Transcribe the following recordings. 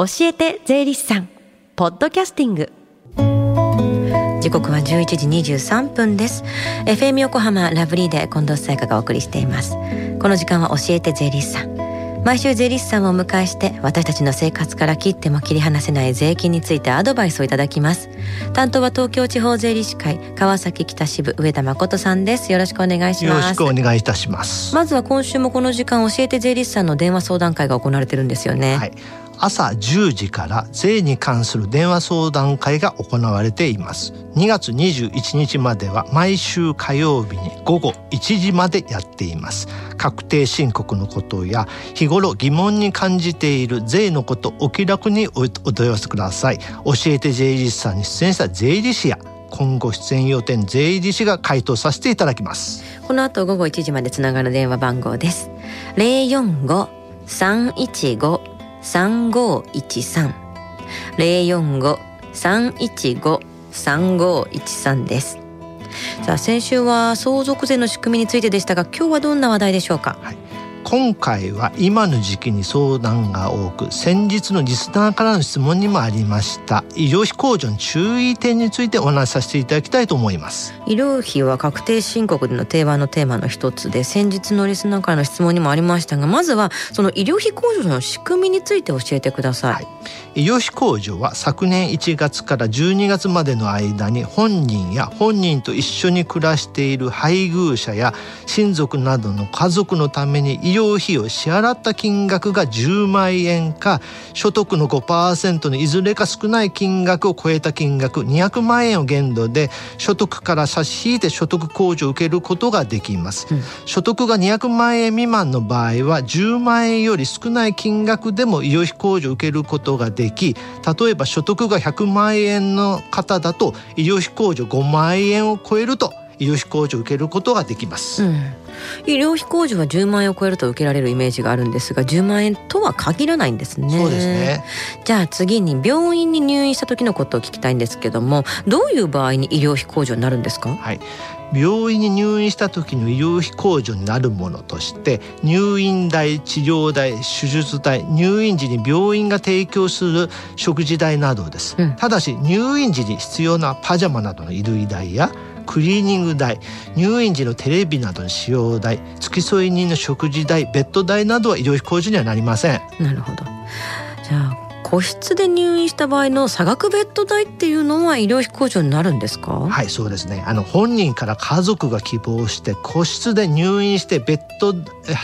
教えて税理士さんポッドキャスティング、時刻は11時23分です。 FM 横浜ラブリーで近藤紗友香がお送りしています。この時間は教えて税理士さん、毎週税理士さんをお迎えして私たちの生活から切っても切り離せない税金についてアドバイスをいただきます。担当は東京地方税理士会川崎北支部上田誠さんです。よろしくお願いします。よろしくお願いいたします。まずは今週もこの時間、教えて税理士さんの電話相談会が行われてるんですよね。はい、朝10時から税に関する電話相談会が行われています。2月21日までは毎週火曜日に午後1時までやっています。確定申告のことや日頃疑問に感じている税のこと、お気楽にお問い合わせください。教えて税理士さんに出演した税理士や今後出演要点税理士が回答させていただきます。この後午後1時までつながる電話番号です。 045-315-3513 です。さあ、先週は相続税の仕組みについてでしたが、今日はどんな話題でしょうか。はい、今回は今の時期に相談が多く、先日のリスナーからの質問にもありました医療費控除の注意点についてお話しさせていただきたいと思います。医療費は確定申告での定番のテーマの一つで、先日のリスナーからの質問にもありましたが、まずはその医療費控除の仕組みについて教えてください。はい、医療費控除は昨年1月から12月までの間に、本人や本人と一緒に暮らしている配偶者や親族などの家族のために医療費を支払った金額が10万円か、所得の 5% のいずれか少ない金額を超えた金額200万円を限度で所得から差し引いて所得控除を受けることができます。うん、所得が200万円未満の場合は10万円より少ない金額でも医療費控除を受けることができ、例えば所得が100万円の方だと医療費控除5万円を超えると医療費控除を受けることができます。うん、医療費控除は10万円を超えると受けられるイメージがあるんですが、10万円とは限らないんですね。そうですね。じゃあ次に病院に入院した時のことを聞きたいんですけども、どういう場合に医療費控除になるんですか。はい、病院に入院した時の医療費控除になるものとして、入院代、治療代、手術代、入院時に病院が提供する食事代などです。うん、ただし入院時に必要なパジャマなどの衣類代やクリーニング代、入院時のテレビなどの使用代、付き添い人の食事代、ベッド代などは医療費控除にはなりません。なるほど。じゃあ個室で入院した場合の差額ベッド代っていうのは医療費控除になるんですか。はい、そうですね。本人から家族が希望して個室で入院して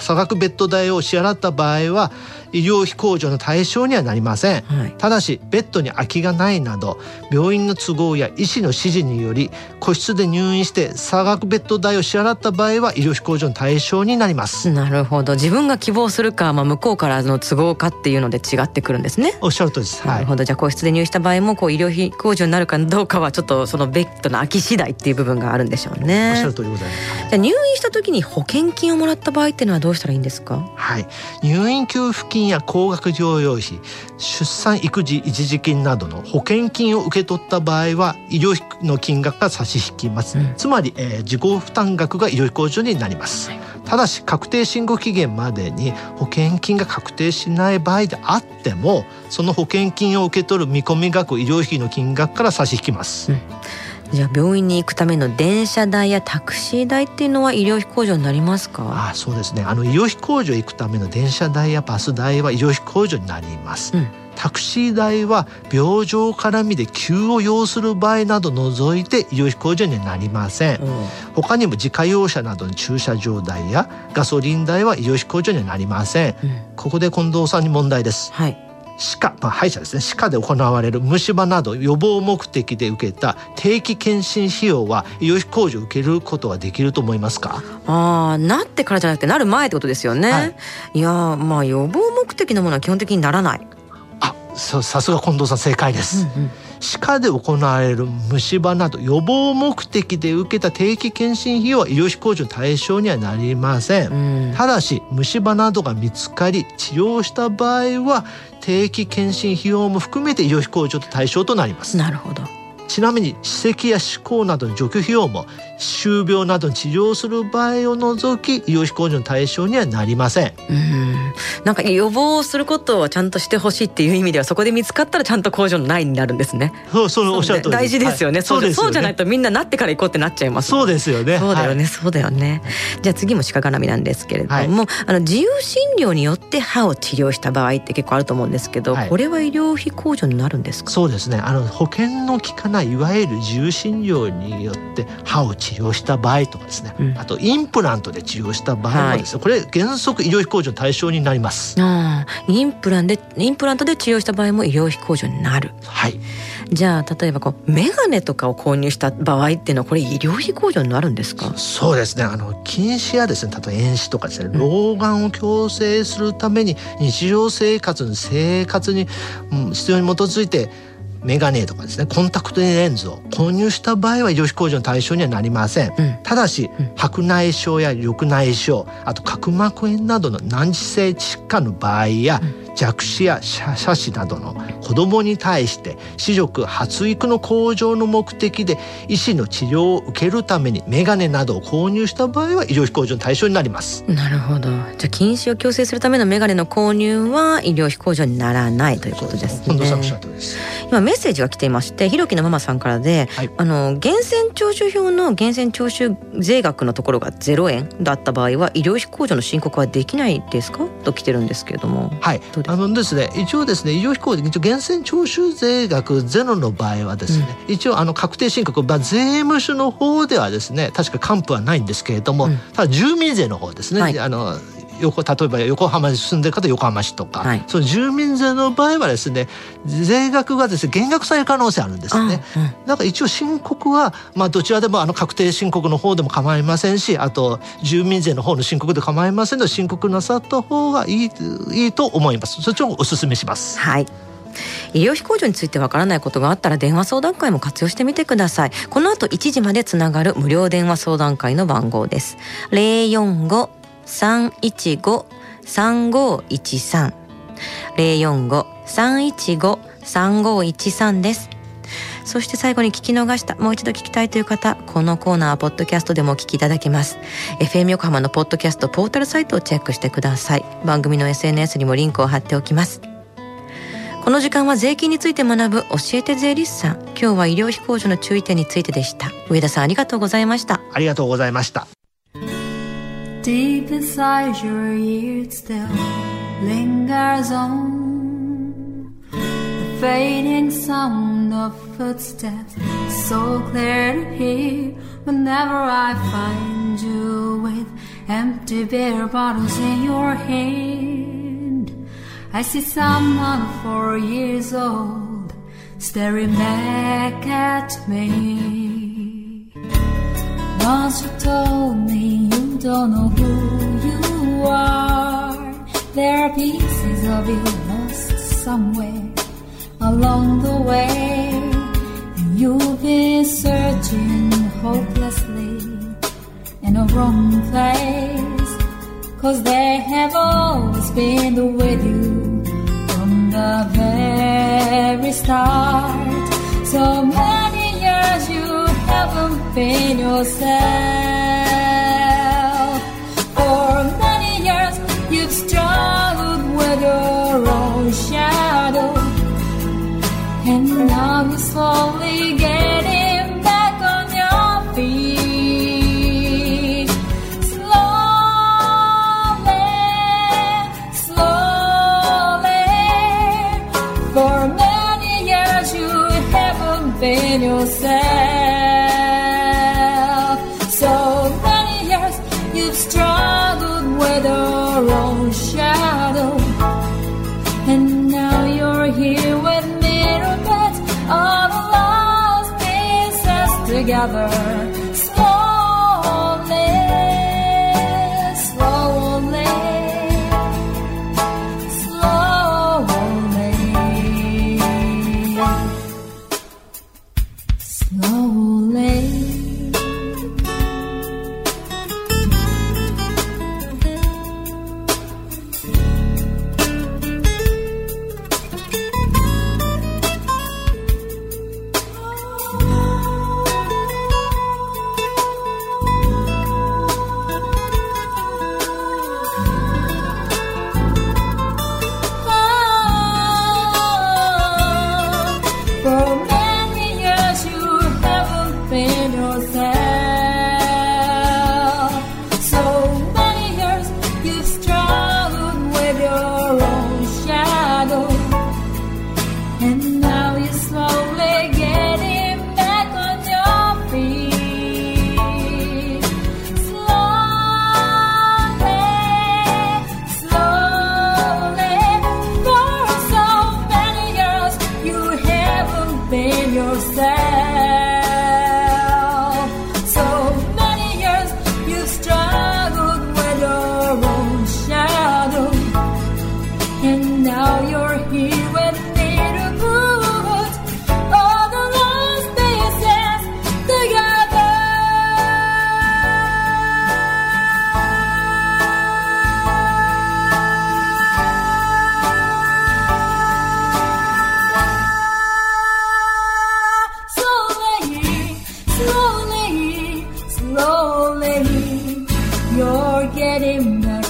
差額ベッド代を支払った場合は医療費控除の対象にはなりません。はい、ただしベッドに空きがないなど病院の都合や医師の指示により個室で入院して差額ベッド代を支払った場合は医療費控除の対象になります。なるほど。自分が希望するか、向こうからの都合かっていうので違ってくるんですね。おっしゃるとおりです。なるほど。じゃあ個室で入院した場合も医療費控除になるかどうかはちょっとそのベッドの空き次第っていう部分があるんでしょうね。おっしゃるとおりでございます。じゃあ入院した時に保険金をもらった場合っていうのはどうしたらいいんですか。はい、入院給付金や高額療養費、出産育児一時金などの保険金を受け取った場合は医療費の金額が差し引きます。うん、つまり、自己負担額が医療費控除になります。はい、ただし確定申告期限までに保険金が確定しない場合であっても、その保険金を受け取る見込み額を医療費の金額から差し引きます。うん、じゃあ病院に行くための電車代やタクシー代っていうのは医療費控除になりますか。ああ、そうですね。医療費控除行くための電車代やバス代は医療費控除になります。うん、タクシー代は病状絡みで急を要する場合など除いて医療費控除にはなりません。うん、他にも自家用車などの駐車場代やガソリン代は医療費控除にはなりません。うん、ここで近藤さんに問題です。はい、歯科、歯医者ですね。歯科で行われる虫歯など予防目的で受けた定期検診費用は医療費控除を受けることはできると思いますか。なってからじゃなくてなる前ってことですよね。はい、いやー、予防目的のものは基本的にならない。さすが近藤さん、正解です。うんうん、歯科で行われる虫歯など予防目的で受けた定期検診費用は医療費控除の対象にはなりません。ただし虫歯などが見つかり治療した場合は定期検診費用も含めて医療費控除の対象となります。なるほど。ちなみに歯石や歯垢などの除去費用も歯周病などに治療する場合を除き医療費控除の対象にはなりません。なんか予防することはちゃんとしてほしいっていう意味では、そこで見つかったらちゃんと工場の苗になるんですね。そうおっしゃる通りです。大事ですよね。そうじゃないとみんななってから行こうってなっちゃいます。そうですよね。そうだよね、はい、そうだよね。じゃあ次も鹿絡みなんですけれども、はい、自由診療によって歯を治療した場合って結構あると思うんですけど、はい、これは医療費控除になるんですか？そうですね。保険の効かないいわゆる自由診療によって歯を治療した場合とかですね、うん、あとインプラントで治療した場合もですね、はい、これ原則医療費控除の対象になります。あ、インプラントで治療した場合も医療費控除になる。はい。じゃあ例えばメガネとかを購入した場合っていうのは、これ医療費控除になるんですか？そうですね。近視やですね、例えば遠視とかですね、老眼を矯正するために日常生活に必要に基づいてメガネとかですね、コンタクトレンズを購入した場合は医療費控除の対象にはなりません、うん、ただし、うん、白内障や緑内障、あと角膜炎などの難治性疾患の場合や、うん、弱視や斜視などの子どもに対して視力発育の向上の目的で医師の治療を受けるためにメガネなどを購入した場合は医療費控除の対象になります。なるほど。じゃあ近視を矯正するためのメガネの購入は医療費控除にならないということですね。近藤さんおっしゃるとおりです。今メッセージが来ていまして、ひろきのママさんからで、はい、源泉徴収票の源泉徴収税額のところが0円だった場合は医療費控除の申告はできないですかと来てるんですけれども、はい、どうですか？ですね、一応ですね、医療費控除源泉徴収税額ゼロの場合はですね、うん、一応確定申告、税務署の方ではですね確か還付はないんですけれども、うん、ただ住民税の方ですね、はい、例えば横浜に住んでる方は横浜市とか、はい、その住民税の場合はですね税額がですね減額される可能性あるんですね。だ、うん、から一応申告は、どちらでも確定申告の方でも構いませんし、あと住民税の方の申告で構いませんので、申告なさった方がいいと思います。そっちをお勧めします。はい。医療費控除についてわからないことがあったら電話相談会も活用してみてください。この後1時までつながる無料電話相談会の番号です。045-315-3513 045-315-3513 です。そして最後に聞き逃した、もう一度聞きたいという方、このコーナーはポッドキャストでもお聞きいただけます。 FM 横浜のポッドキャストポータルサイトをチェックしてください。番組の SNS にもリンクを貼っておきます。この時間は税金について学ぶ教えて税理士さん、今日は医療費控除の注意点についてでした。上田さん、ありがとうございました。ありがとうございました。Deep inside your ears still lingers on the fading sound of footsteps, so clear to hear whenever I find you with empty beer bottles in your hand. I see someone 4 years old staring back at me. Once you told me don't know who you are. There are pieces of you lost somewhere along the way, and you've been searching hopelessly in a wrong place, 'cause they have always been with you from the very start. So many years you haven't been yourself.For many years you've struggled with your own shadow, and now you're slowly getting back on your feet. Slowly, slowly. For many years you haven't been yourself. So many years you've struggled with your own shadow, and now you're here with mirror bits of lost pieces together. Slowly, slowly, slowly, slowly. 誰もが